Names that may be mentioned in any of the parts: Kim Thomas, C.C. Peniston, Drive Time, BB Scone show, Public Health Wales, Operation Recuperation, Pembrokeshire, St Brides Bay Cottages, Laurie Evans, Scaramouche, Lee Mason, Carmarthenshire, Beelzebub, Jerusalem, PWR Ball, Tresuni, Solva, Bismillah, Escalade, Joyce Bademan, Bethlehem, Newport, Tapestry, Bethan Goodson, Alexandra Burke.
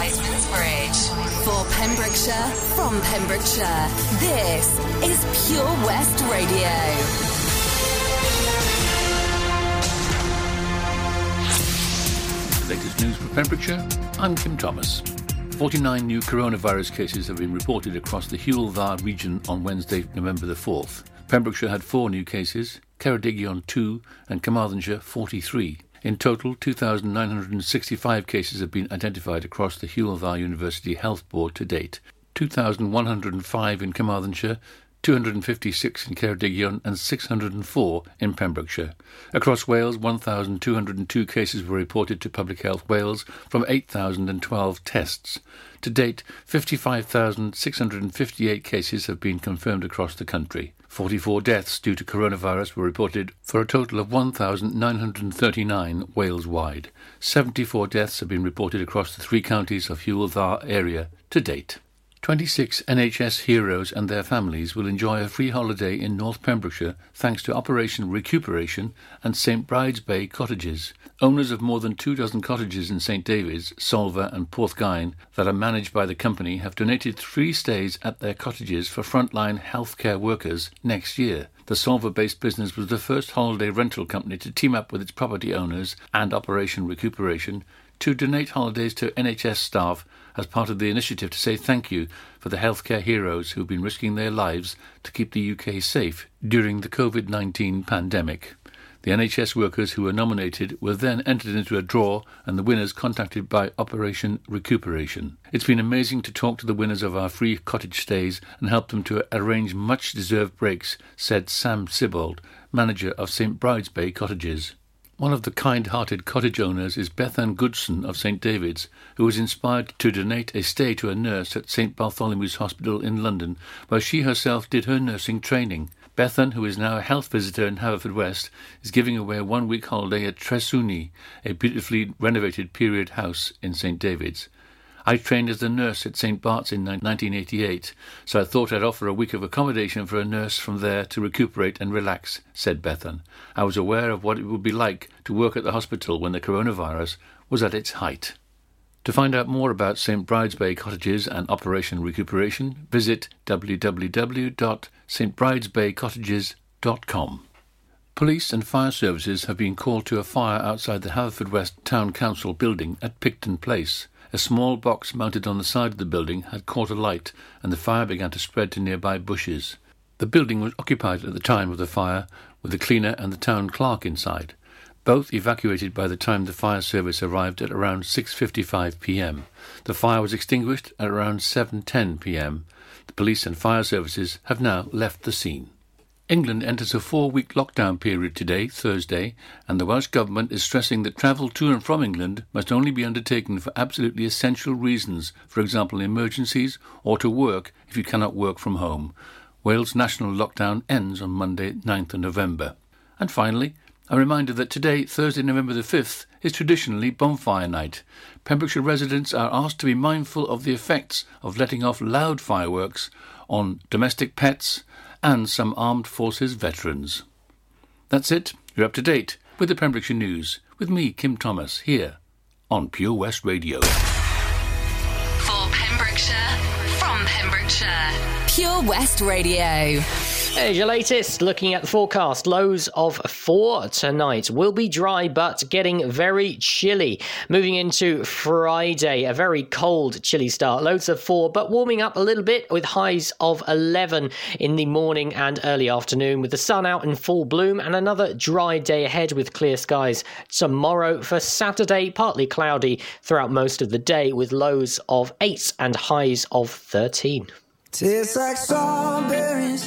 Wiseman's Bridge. For Pembrokeshire, from Pembrokeshire, this is Pure West Radio. Latest news for Pembrokeshire, I'm Kim Thomas. 49 new coronavirus cases have been reported across the Hywel Dda region on Wednesday, November the 4th. Pembrokeshire had 4 new cases, Ceredigion 2 and Carmarthenshire 43. In total, 2,965 cases have been identified across the Hywel Dda University Health Board to date. 2,105 in Carmarthenshire, 256 in Ceredigion and 604 in Pembrokeshire. Across Wales, 1,202 cases were reported to Public Health Wales from 8,012 tests. To date, 55,658 cases have been confirmed across the country. 44 deaths due to coronavirus were reported for a total of 1,939 Wales-wide. 74 deaths have been reported across the 3 counties of Hywel Dda area to date. 26 NHS heroes and their families will enjoy a free holiday in North Pembrokeshire thanks to Operation Recuperation and St Brides Bay Cottages. Owners of more than 2 dozen cottages in St David's, Solva and Porthgain that are managed by the company have donated 3 stays at their cottages for frontline healthcare workers next year. The Solva-based business was the first holiday rental company to team up with its property owners and Operation Recuperation to donate holidays to NHS staff as part of the initiative to say thank you for the healthcare heroes who have been risking their lives to keep the UK safe during the COVID-19 pandemic. The NHS workers who were nominated were then entered into a draw and the winners contacted by Operation Recuperation. It's been amazing to talk to the winners of our free cottage stays and help them to arrange much-deserved breaks, said Sam Sibbold, manager of St Brides Bay Cottages. One of the kind-hearted cottage owners is Bethan Goodson of St David's, who was inspired to donate a stay to a nurse at St Bartholomew's Hospital in London, where she herself did her nursing training. Bethan, who is now a health visitor in Haverfordwest, is giving away a 1-week holiday at Tresuni, a beautifully renovated period house in St David's. I trained as a nurse at St Bart's in 1988, so I thought I'd offer a week of accommodation for a nurse from there to recuperate and relax, said Bethan. I was aware of what it would be like to work at the hospital when the coronavirus was at its height. To find out more about St Brides Bay Cottages and Operation Recuperation, visit www.stbridesbaycottages.com. Police and fire services have been called to a fire outside the Haverfordwest Town Council building at Picton Place. A small box mounted on the side of the building had caught alight and the fire began to spread to nearby bushes. The building was occupied at the time of the fire with the cleaner and the town clerk inside. Both evacuated by the time the fire service arrived at around 6:55 p.m. The fire was extinguished at around 7:10 p.m. The police and fire services have now left the scene. England enters a 4-week lockdown period today, Thursday, and the Welsh Government is stressing that travel to and from England must only be undertaken for absolutely essential reasons, for example emergencies or to work if you cannot work from home. Wales' national lockdown ends on Monday, 9th of November. And finally, a reminder that today, Thursday, November the 5th, is traditionally bonfire night. Pembrokeshire residents are asked to be mindful of the effects of letting off loud fireworks on domestic pets and some Armed Forces veterans. That's it. You're up to date with the Pembrokeshire News with me, Kim Thomas, here on Pure West Radio. For Pembrokeshire, from Pembrokeshire, Pure West Radio. Here's your latest. Looking at the forecast, lows of 4 tonight. Will be dry but getting very chilly. Moving into Friday, a very cold, chilly start. Lows of 4 but warming up a little bit with highs of 11 in the morning and early afternoon with the sun out in full bloom and another dry day ahead with clear skies tomorrow. For Saturday, partly cloudy throughout most of the day with lows of 8 and highs of 13. Tastes like strawberries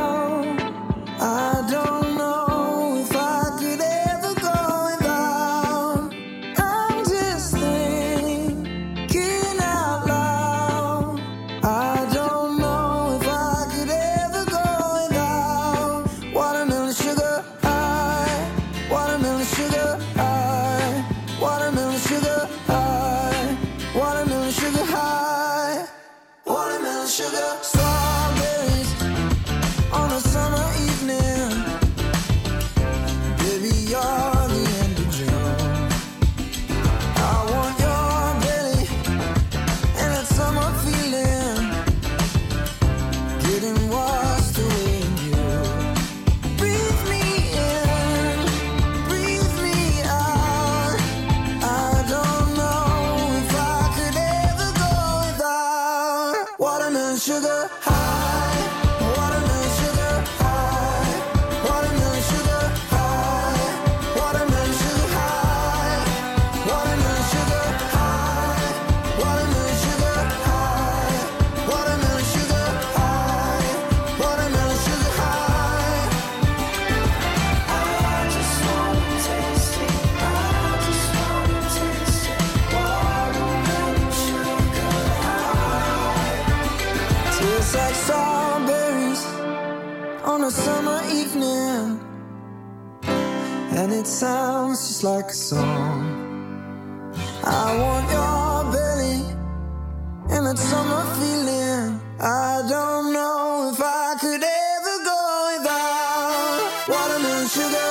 I don't. sugar strawberries on a summer evening. Baby, you're the end of June. I want your belly and that summer feeling, getting washed away in you. Breathe me in, breathe me out. I don't know if I could ever go without watermelon sugar. It sounds just like a song. I want your belly and that summer feeling. I don't know if I could ever go without watermelon sugar.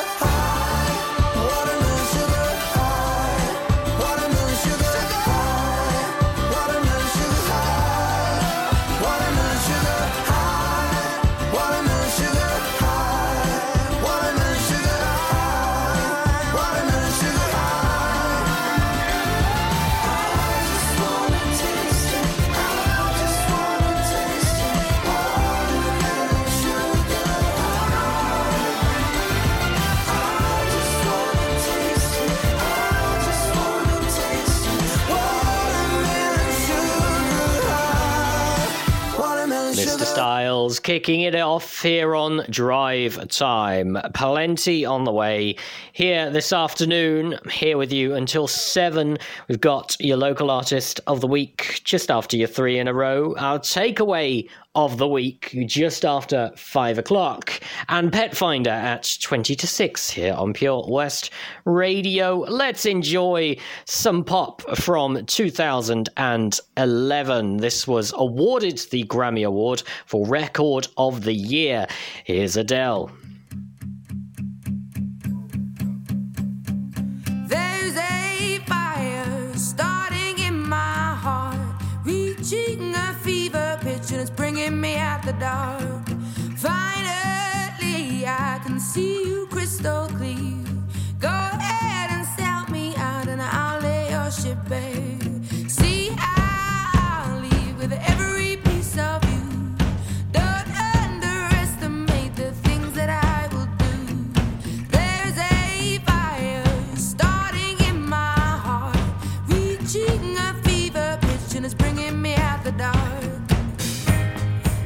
Styles kicking it off here on Drive Time. Plenty on the way here this afternoon, here with you until 7. We've got your local artist of the week just after your 3 in a row, our takeaway of the week just after 5 o'clock, and Pet Finder at 20 to 6 here on Pure West Radio. Let's enjoy some pop from 2011. This was awarded the Grammy Award for Record of the Year. Here's Adele. There's a fire starting in my heart, reaching a fever pitch, and it's bringing me out the dark. Finally, I can see you crystal clear. Go ahead and sell me out, and I'll lay your ship bare. See, I'll leave with every piece of you.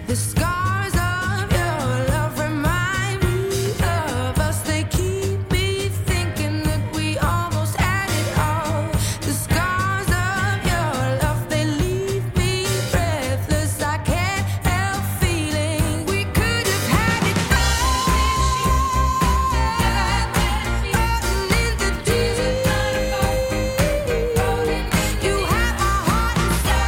The scars of your love remind me of us. They keep me thinking that we almost had it all. The scars of your love, they leave me breathless. I can't help feeling we could have had it all. In the deep, you have my heart inside.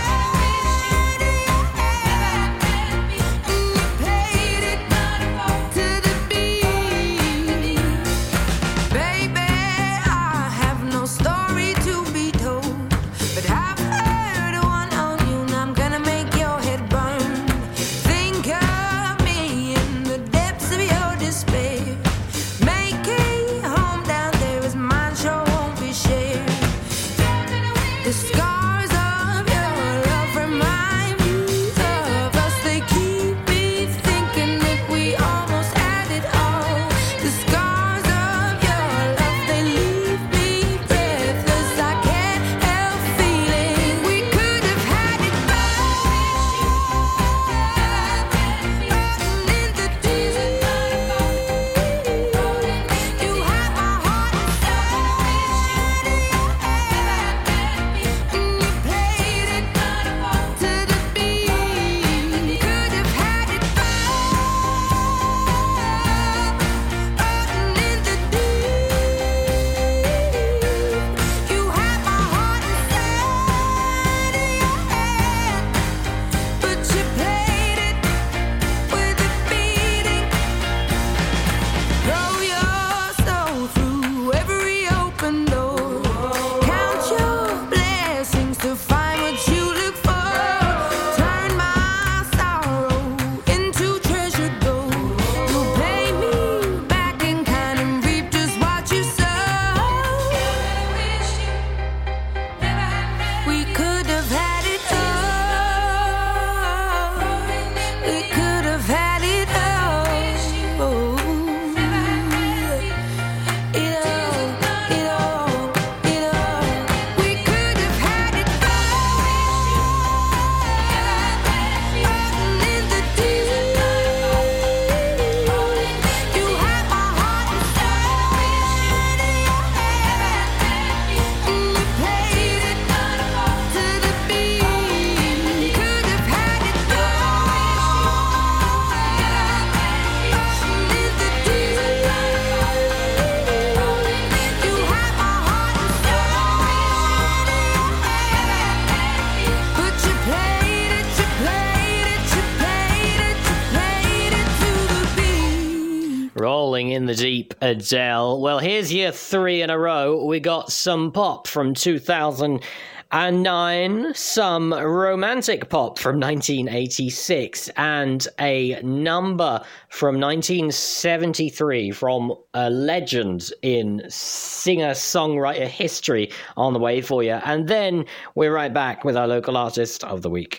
in the deep, Adele. Well, here's year three in a row. We got some pop from 2009, some romantic pop from 1986, and a number from 1973 from a legend in singer-songwriter history on the way for you. And then we're right back with our local artist of the week.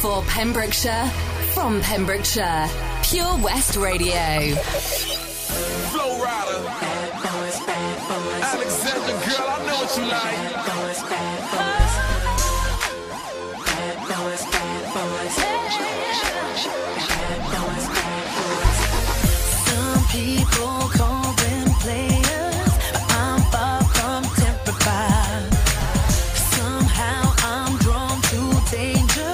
For Pembrokeshire, from Pembrokeshire, Pure West Radio. Flow Rider. Alexander, girl, I know what you like. Some people call them players, but I'm far from terrified. Somehow I'm drawn to danger.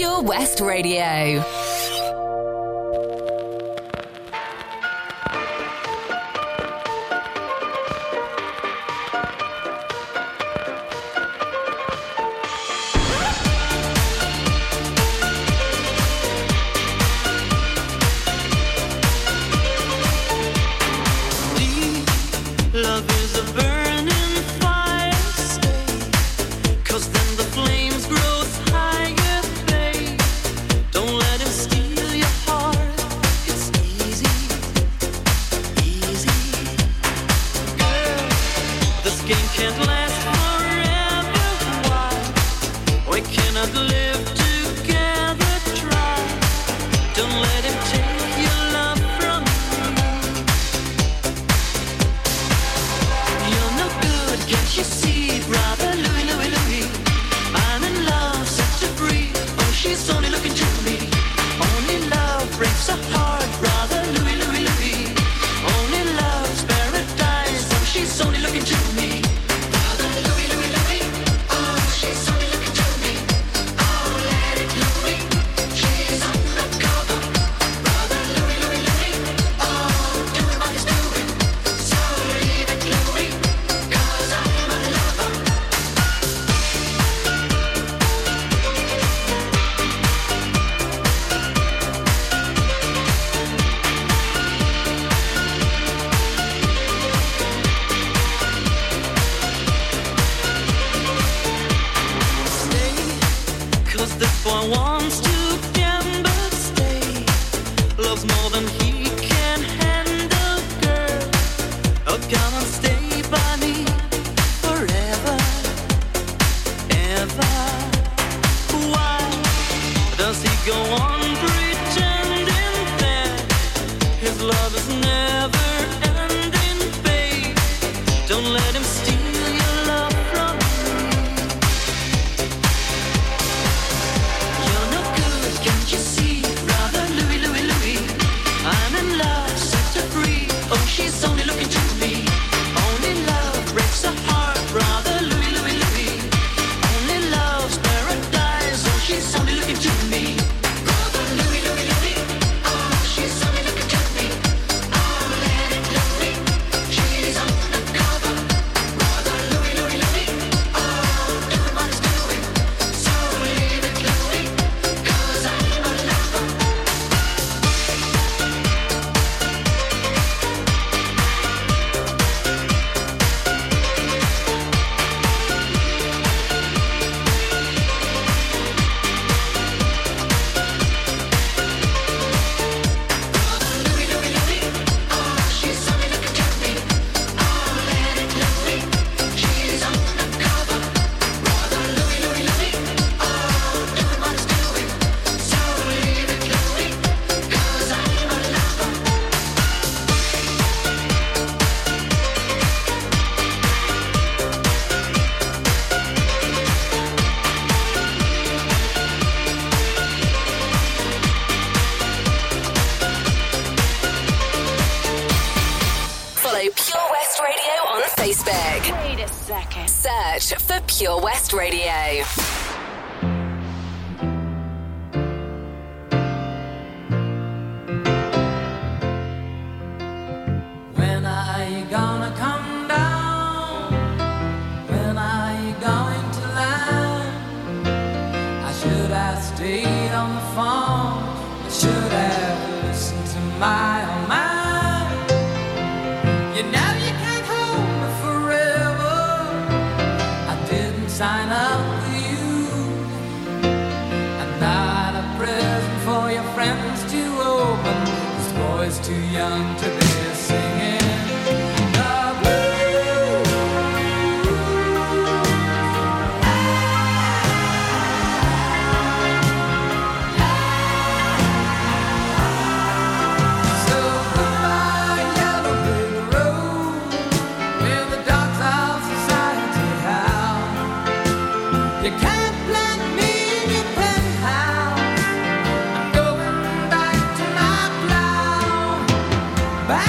Pure West Radio. Pure West Radio. Bye.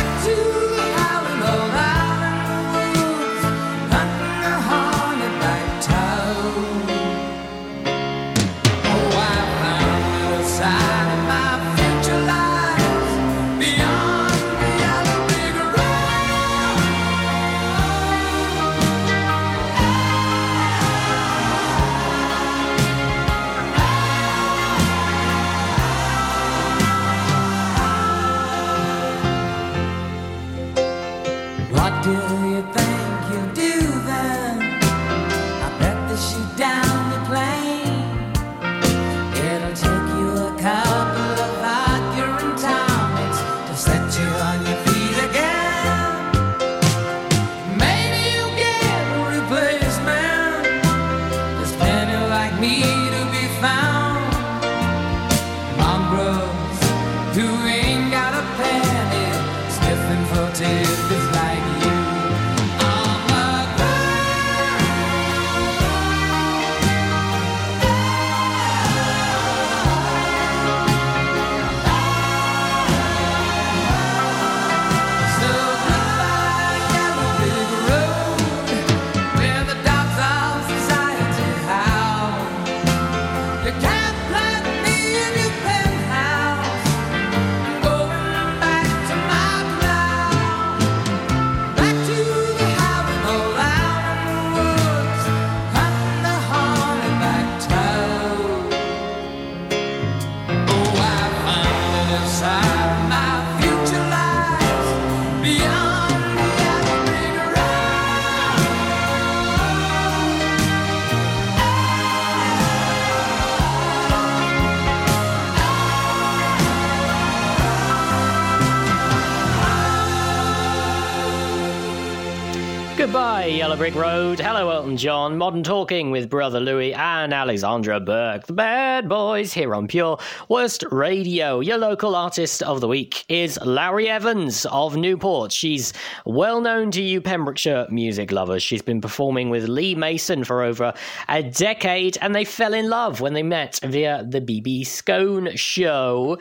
Yellow Brick Road. Hello, Elton John. Modern Talking with Brother Louie and Alexandra Burke. The Bad Boys here on Pure West Radio. Your local artist of the week is Laurie Evans of Newport. She's well known to you Pembrokeshire music lovers. She's been performing with Lee Mason for over a decade, and they fell in love when they met via the BB Scone show.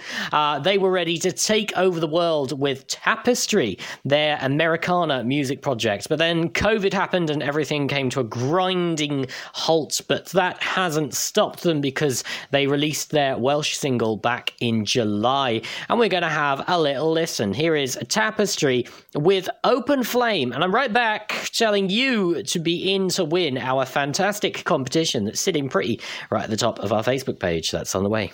They were ready to take over the world with Tapestry, their Americana music project. But then COVID happened and everything came to a grinding halt, but that hasn't stopped them because they released their Welsh single back in July. And we're going to have a little listen. Here is Tapestry with Open Flame. And I'm right back telling you to be in to win our fantastic competition that's sitting pretty right at the top of our Facebook page. That's on the way.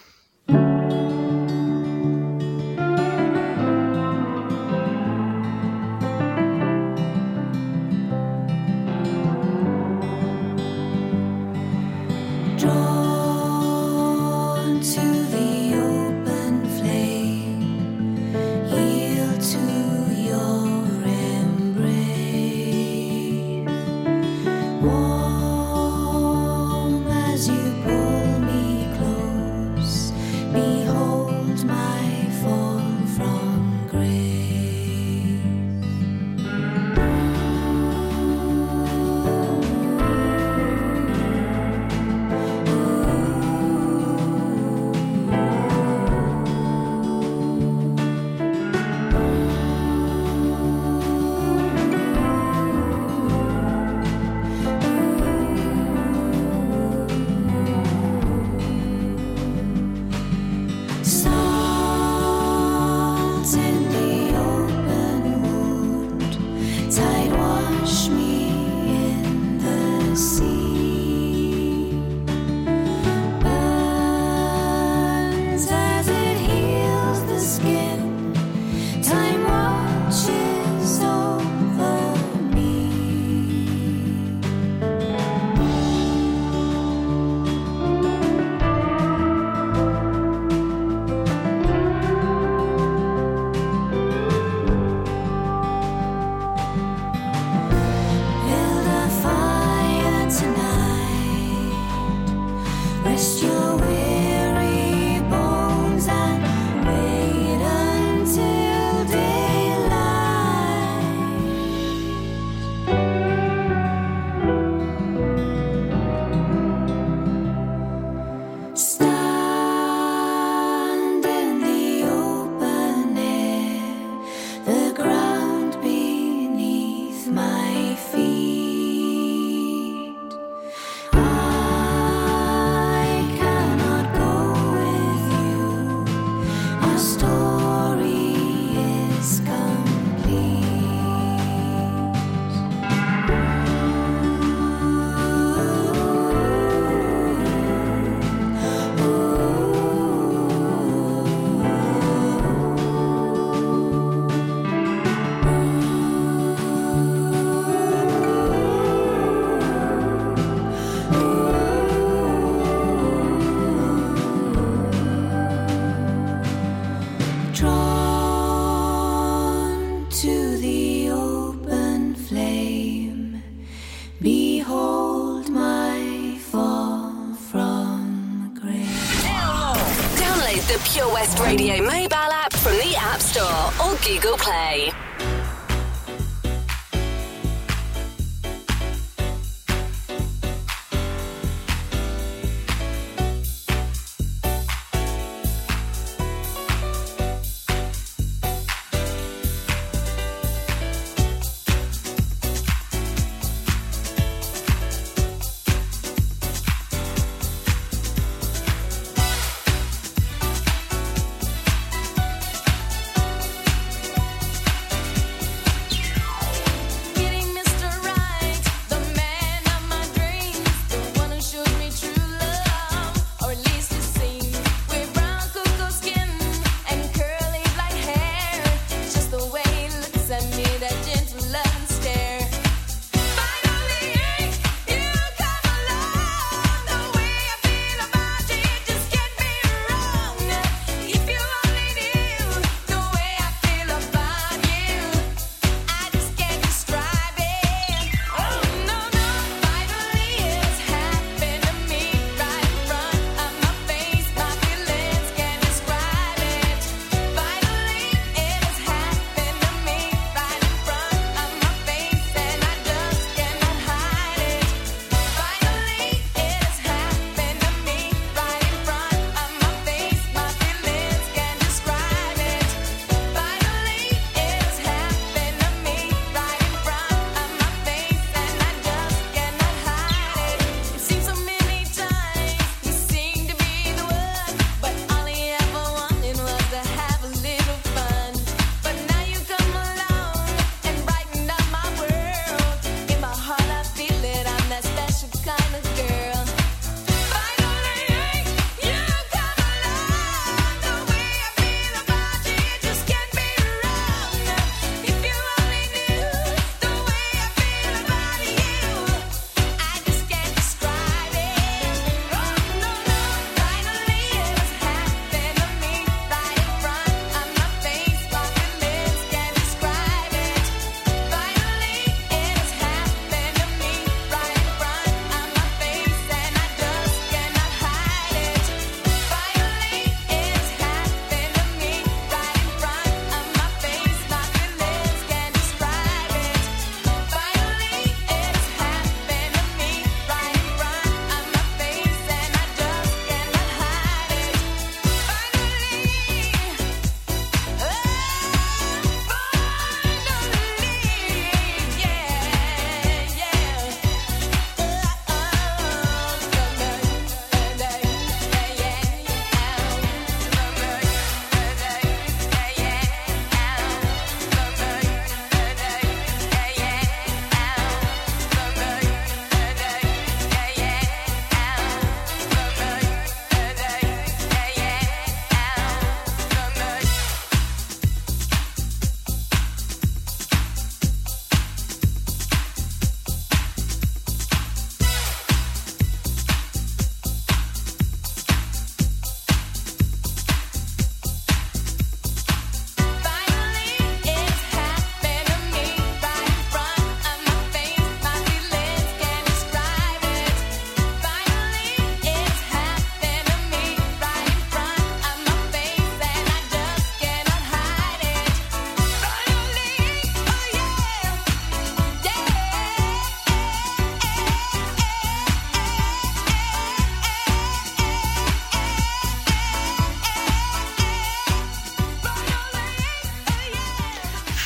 Radio mobile app from the App Store or Google Play.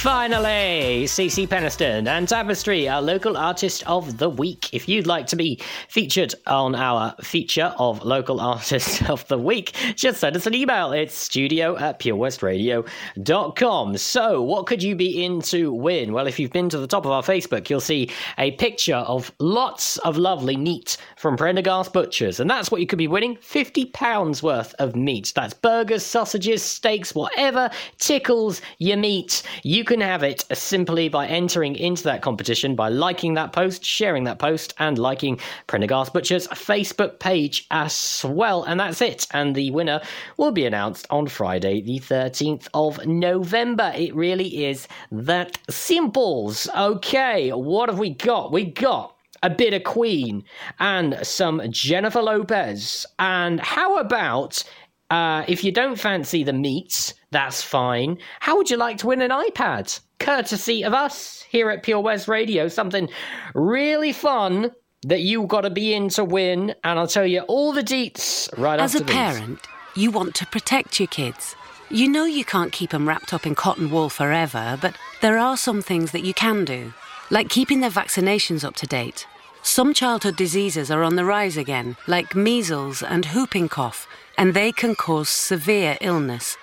Finally, C.C. Peniston and Tapestry, our local artist of the week. If you'd like to be featured on our feature of local artist of the week, just send us an email. It's studio@purewestradio.com. So what could you be in to win? Well, if you've been to the top of our Facebook, you'll see a picture of lots of lovely meat from Prendergast Butchers. And that's what you could be winning, £50 worth of meat. That's burgers, sausages, steaks, whatever tickles your meat. You can have it simply by entering into that competition by liking that post, sharing that post, and liking Prendergast Butchers' Facebook page as well. And that's it. And the winner will be announced on Friday, the 13th of November. It really is that simple. Okay, what have we got? We got a bit of Queen and some Jennifer Lopez. And how about if you don't fancy the meats, that's fine. How would you like to win an iPad? Courtesy of us here at Pure West Radio. Something really fun that you've got to be in to win. And I'll tell you all the deets right after this. As a parent, you want to protect your kids. You know you can't keep them wrapped up in cotton wool forever, but there are some things that you can do, like keeping their vaccinations up to date. Some childhood diseases are on the rise again, like measles and whooping cough, and they can cause severe illness.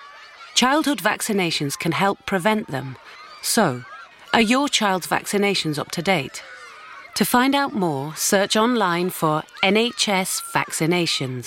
Childhood vaccinations can help prevent them. So, are your child's vaccinations up to date? To find out more, search online for NHS vaccinations.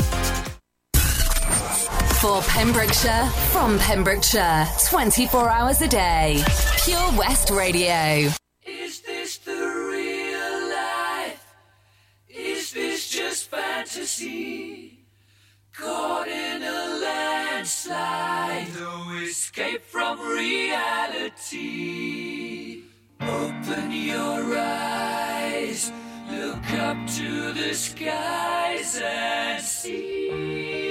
For Pembrokeshire, from Pembrokeshire, 24 hours a day. Pure West Radio. Is this the real life? Is this just fantasy? Caught in a landslide, no escape from reality. Open your eyes, look up to the skies and see.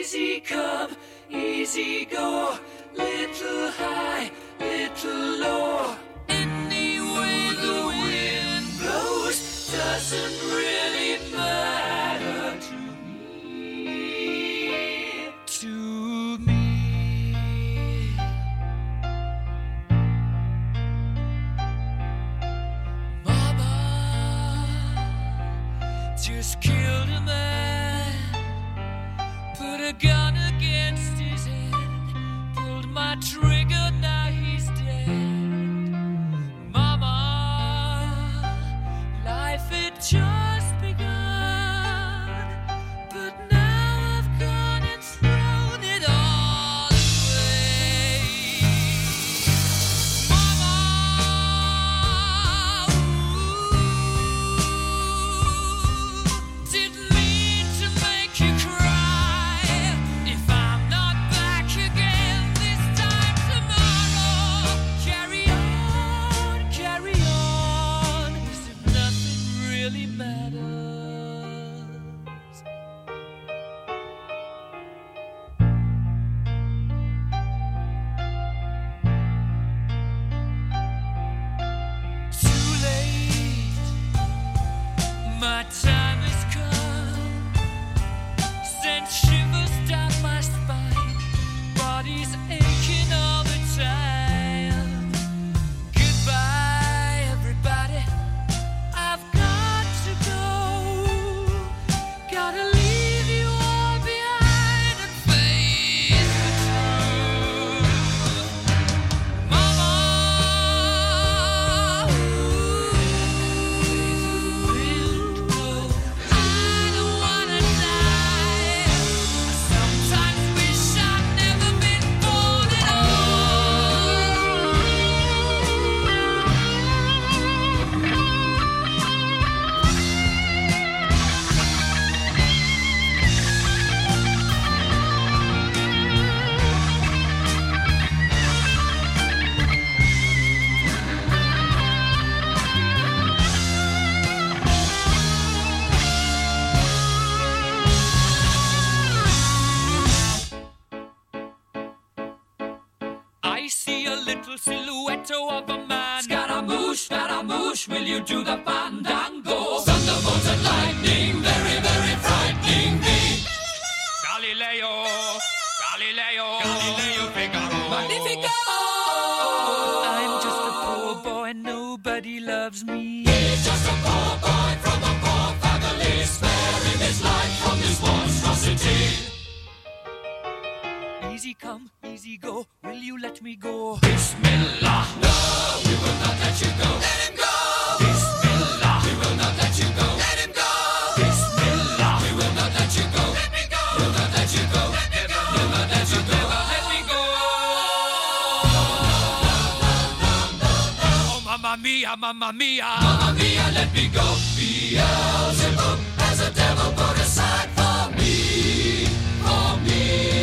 Easy come, easy go, little high, little low. Any way the wind blows doesn't really matter to me. To me. Mama just killed a man. A gun against his head, pulled my trigger, now he's dead. Mama, life had just begun, but now I've gone and thrown it all away. Mama, ooh, didn't mean to make you cry. If I'm not back again this time. I see a little silhouette of a man. Scaramouche, Scaramouche, will you do the fandango? Thunderbolt and lightning, very, very frightening me. Galileo, Galileo, Galileo Figaro, Magnifico. I'm just a poor boy, nobody loves me. He's just a poor boy from a poor family. Spare him his life from this monstrosity. Easy come, easy go, will you let me go? Bismillah, no, we will not let you go. Let him go! Bismillah, we will not let you go. Let him go! Bismillah, we will not let you go. Let me go! We'll not let you go. Let me go! We'll not let you go. Never let me go! No, no, no, no, no, no. Oh, mamma mia, mamma mia. Mamma mia, let me go. Beelzebub has a devil put aside for me, for me.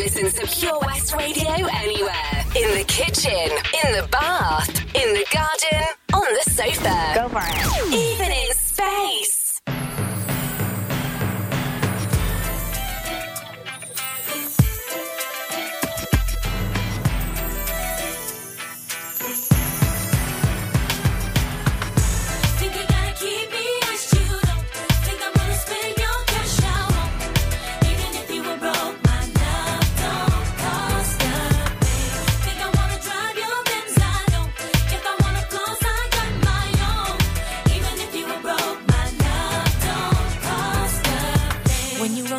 Listen to Pure West Radio anywhere. In the kitchen, in the bath, in the garden, on the sofa. Go for it. Even in space. Think you gotta keep me as you don't. Think I'm gonna spend your cash out on. Even if you were broke.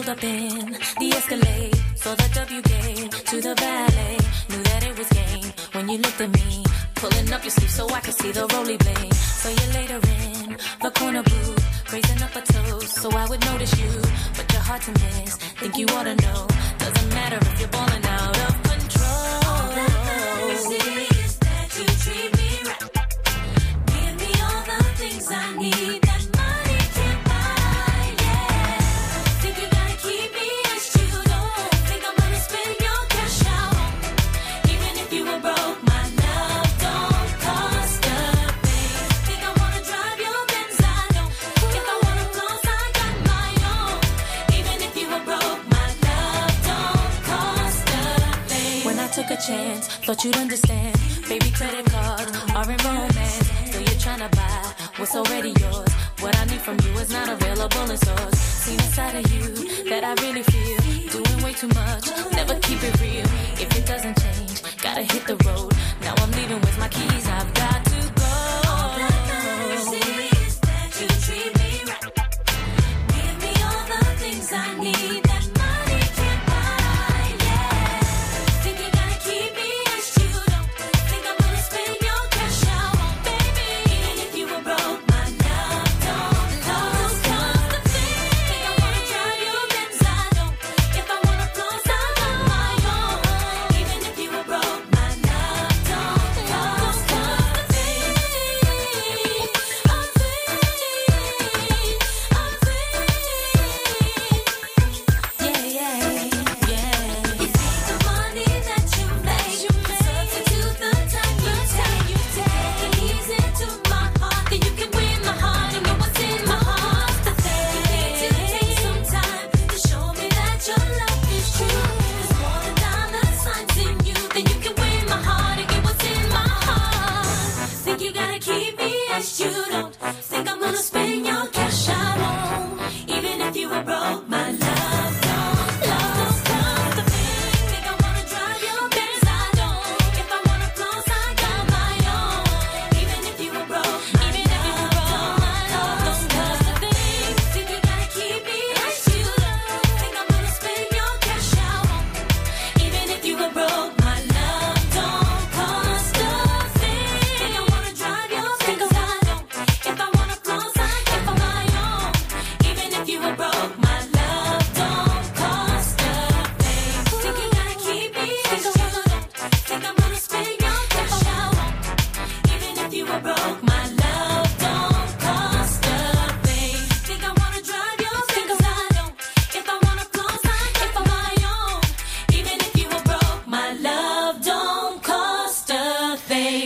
Up in the Escalade, saw the W game to the valet, knew that it was game when you looked at me, pulling up your sleeve so I could see the rolly blade. So you later in the corner booth, raising up a toast so I would notice you, but you're hard to miss, think you ought to know, doesn't matter if you're balling out of control. All that I see is that you treat me right, give me all the things I need. Took a chance, thought you'd understand. Baby, credit cards are in romance. So you're trying to buy what's already yours. What I need from you is not available in stores. Seen inside of you that I really feel. Doing way too much, never keep it real. If it doesn't change, gotta hit the road. Now I'm leaving with my keys, I've got to go. All that I see is that you treat me right. Give me all the things I need. BS, you don't think I'm gonna spend your cash. I won't, even if you were broke, my love. Don't the think I wanna drive your Benz. I don't. If I wanna close, I got my own. Even if you were broke, even if you were broke, my love. Don't the things you think I keep BS, you don't think I'm gonna spend your cash. I won't, even if you were broke.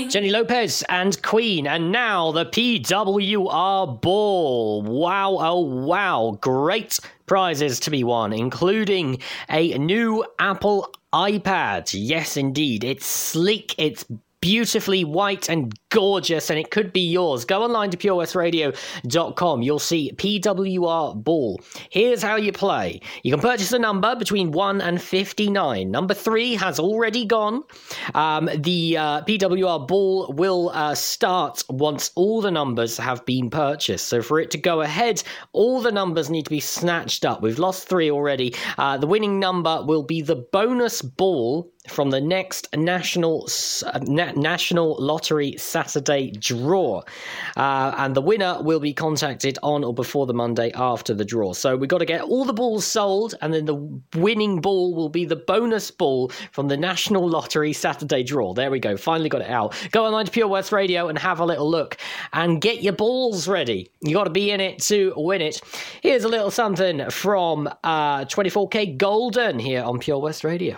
Jenny Lopez and Queen, and now the PWR Ball. Wow, oh wow, great prizes to be won, including a new Apple iPad. Yes, indeed, it's sleek, it's beautifully white and gorgeous, and it could be yours. Go online to purewestradio.com. You'll see PWR Ball. Here's how you play. You can purchase a number between 1 and 59. Number 3 has already gone. The PWR Ball will start once all the numbers have been purchased. So for it to go ahead, all the numbers need to be snatched up. We've lost 3 already. The winning number will be the bonus ball from the next National Lottery Saturday draw. And the winner will be contacted on or before the Monday after the draw. So we've got to get all the balls sold, and then the winning ball will be the bonus ball from the National Lottery Saturday draw. There we go. Finally got it out. Go online to Pure West Radio and have a little look and get your balls ready. You got to be in it to win it. Here's a little something from 24K Golden here on Pure West Radio.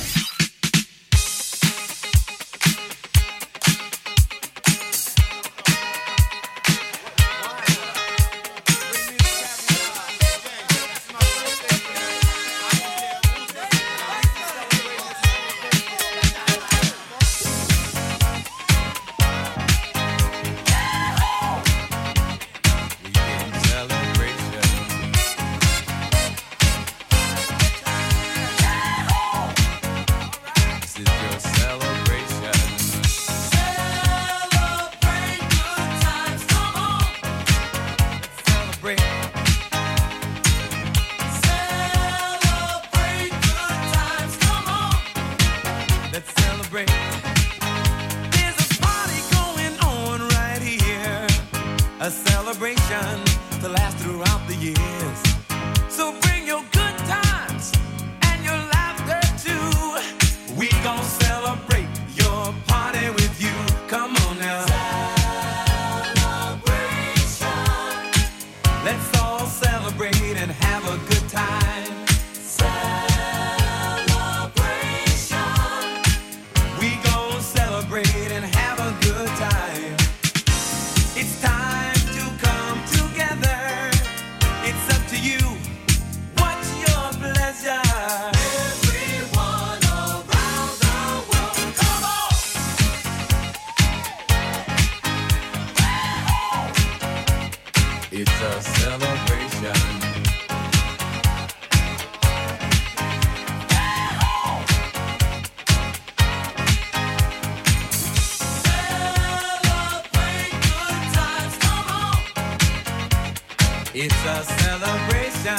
It's a celebration.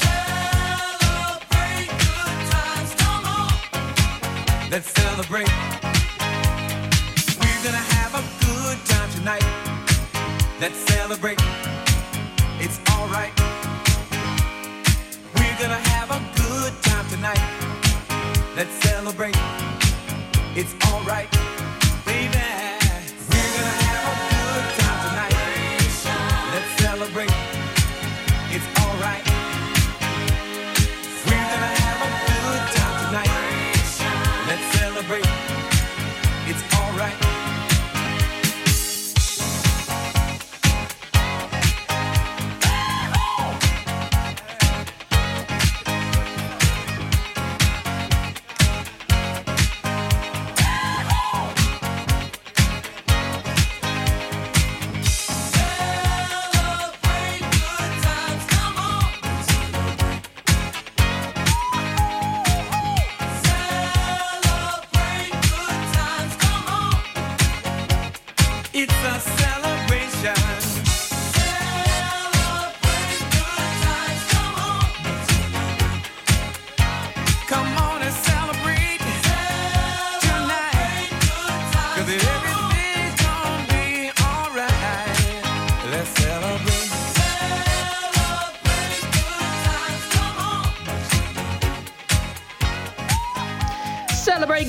Celebrate good times, come on. Let's celebrate. We're gonna have a good time tonight. Let's celebrate. It's alright. We're gonna have a good time tonight. Let's celebrate. It's alright, baby.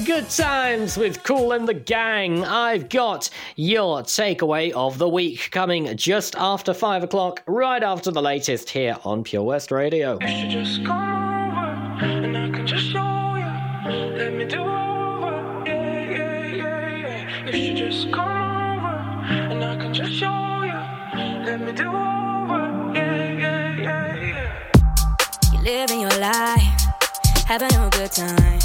Good times with Kool and the gang. I've got your takeaway of the week coming just after 5 o'clock, right after the latest here on Pure West Radio. You should just come over and I can just show you. Let me do over, yeah, yeah, yeah, yeah. You should just come over and I can just show you. Let me do over, yeah, yeah, yeah, yeah. You're living your life, having a good time.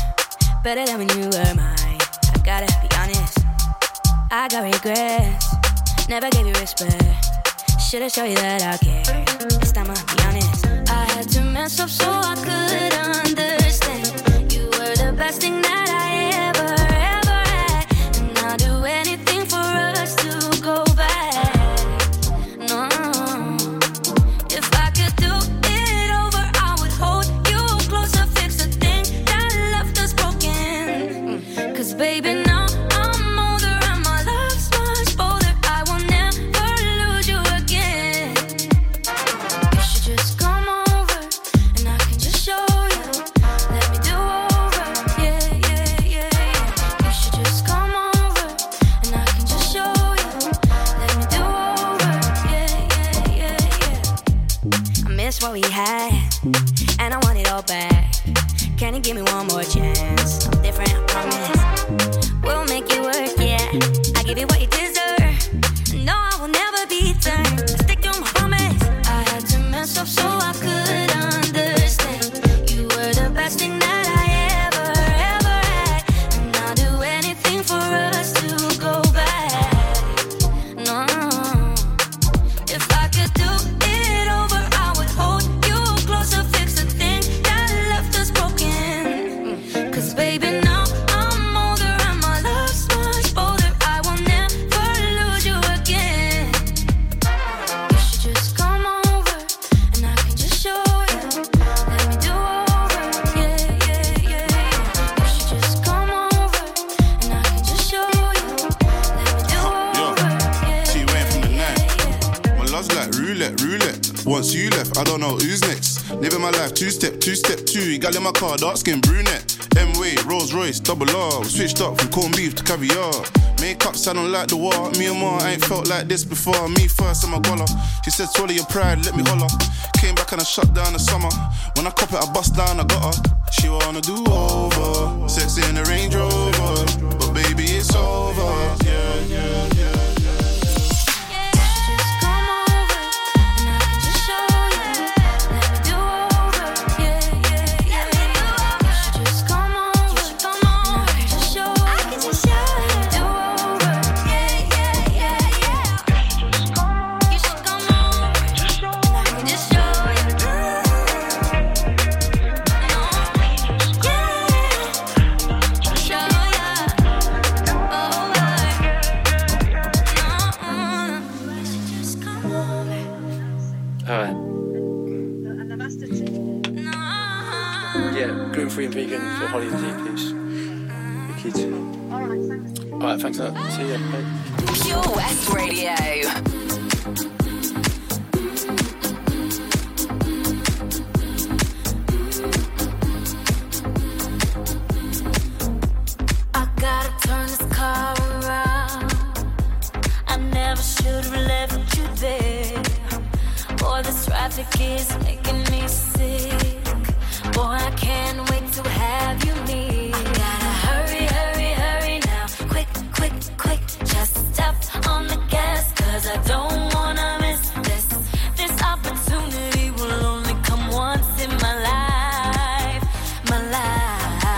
Better than when you were mine. I gotta be honest, I got regrets. Never gave you respect. Should've showed you that I care. This time I'll be honest. I had to mess up so I could understand. You were the best thing that I ever, ever had. And I'll do anything for us to go back. No, if I could do it over, I would hold you closer, fix the thing that left us. Cause baby, now I'm older and my love's much bolder. I will never lose you again. You should just come over and I can just show you. Let me do over, yeah, yeah, yeah, yeah. You should just come over and I can just show you. Let me do over, yeah, yeah, yeah, yeah. I miss what we had and I want it all back. Can you give me one more chance? I'm different, I promise. We'll make it work, yeah. I give you what you deserve. No, I will never be turned. I stick to my promise. I had to mess up so I could understand. You were the best thing that I ever, ever had. And I'll do anything for us to go back. No, if I could do it over, I would hold you closer, fix the thing that left us broken. Cause baby, now I'm older and my love's much bolder. I will never lose you again. You should just come over and I can just show you. Let me do over, yeah, yeah, yeah, yeah. You should just come over and I can just show you. Let me do over, yeah, she went from the night, yeah, yeah. My love's like roulette. Once you left, I don't know who's next. Living my life two-step two. Gal in my car, dark skin brunette. M-Way, Rolls Royce, double R. Switched up from corned beef to caviar. Makeup sounding like the war. Me and Ma ain't felt like this before. Me first, I'm a goller. She said, swallow your pride, let me holler. Came back and I shut down the summer. When I cop it, I bust down, I got her. She wanna do over. Sex in a Range Rover. But baby, it's over. Yeah, yeah, yeah. yeah, gluten-free and vegan for holiday piece. The kids. Alright, thanks for that. See you. Bye. Pure West Radio. Traffic is making me sick. Boy, I can't wait to have you near. I gotta hurry, hurry, hurry now. Quick, quick, quick. Just step on the gas, cause I don't wanna miss this. This opportunity will only come once in my life. My life. I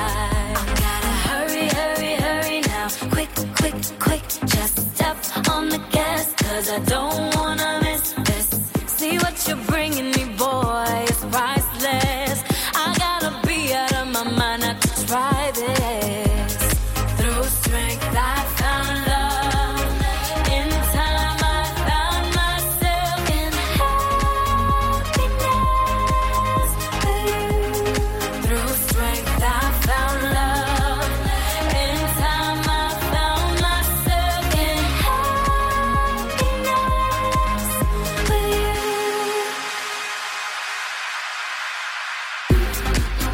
gotta hurry, hurry, hurry now. Quick, quick, quick. Just step on the gas, cause I don't wanna miss this. See what you're bringing me, boy, it's priceless. I gotta be out of my mind not to try this. Through strength I found love. In time I found myself in happiness with you. Through strength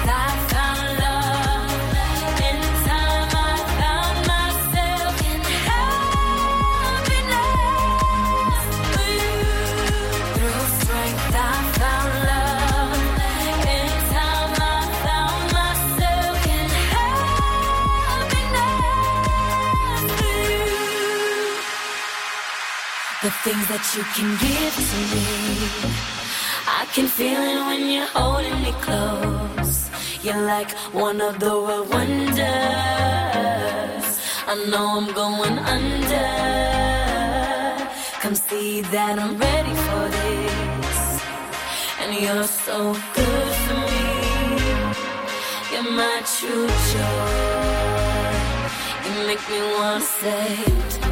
I found love. In time I found myself in happiness with you. Things that you can give to me, I can feel it when you're holding me close. You're like one of the world wonders. I know I'm going under. Come see that I'm ready for this. And you're so good for me. You're my true joy. You make me want to say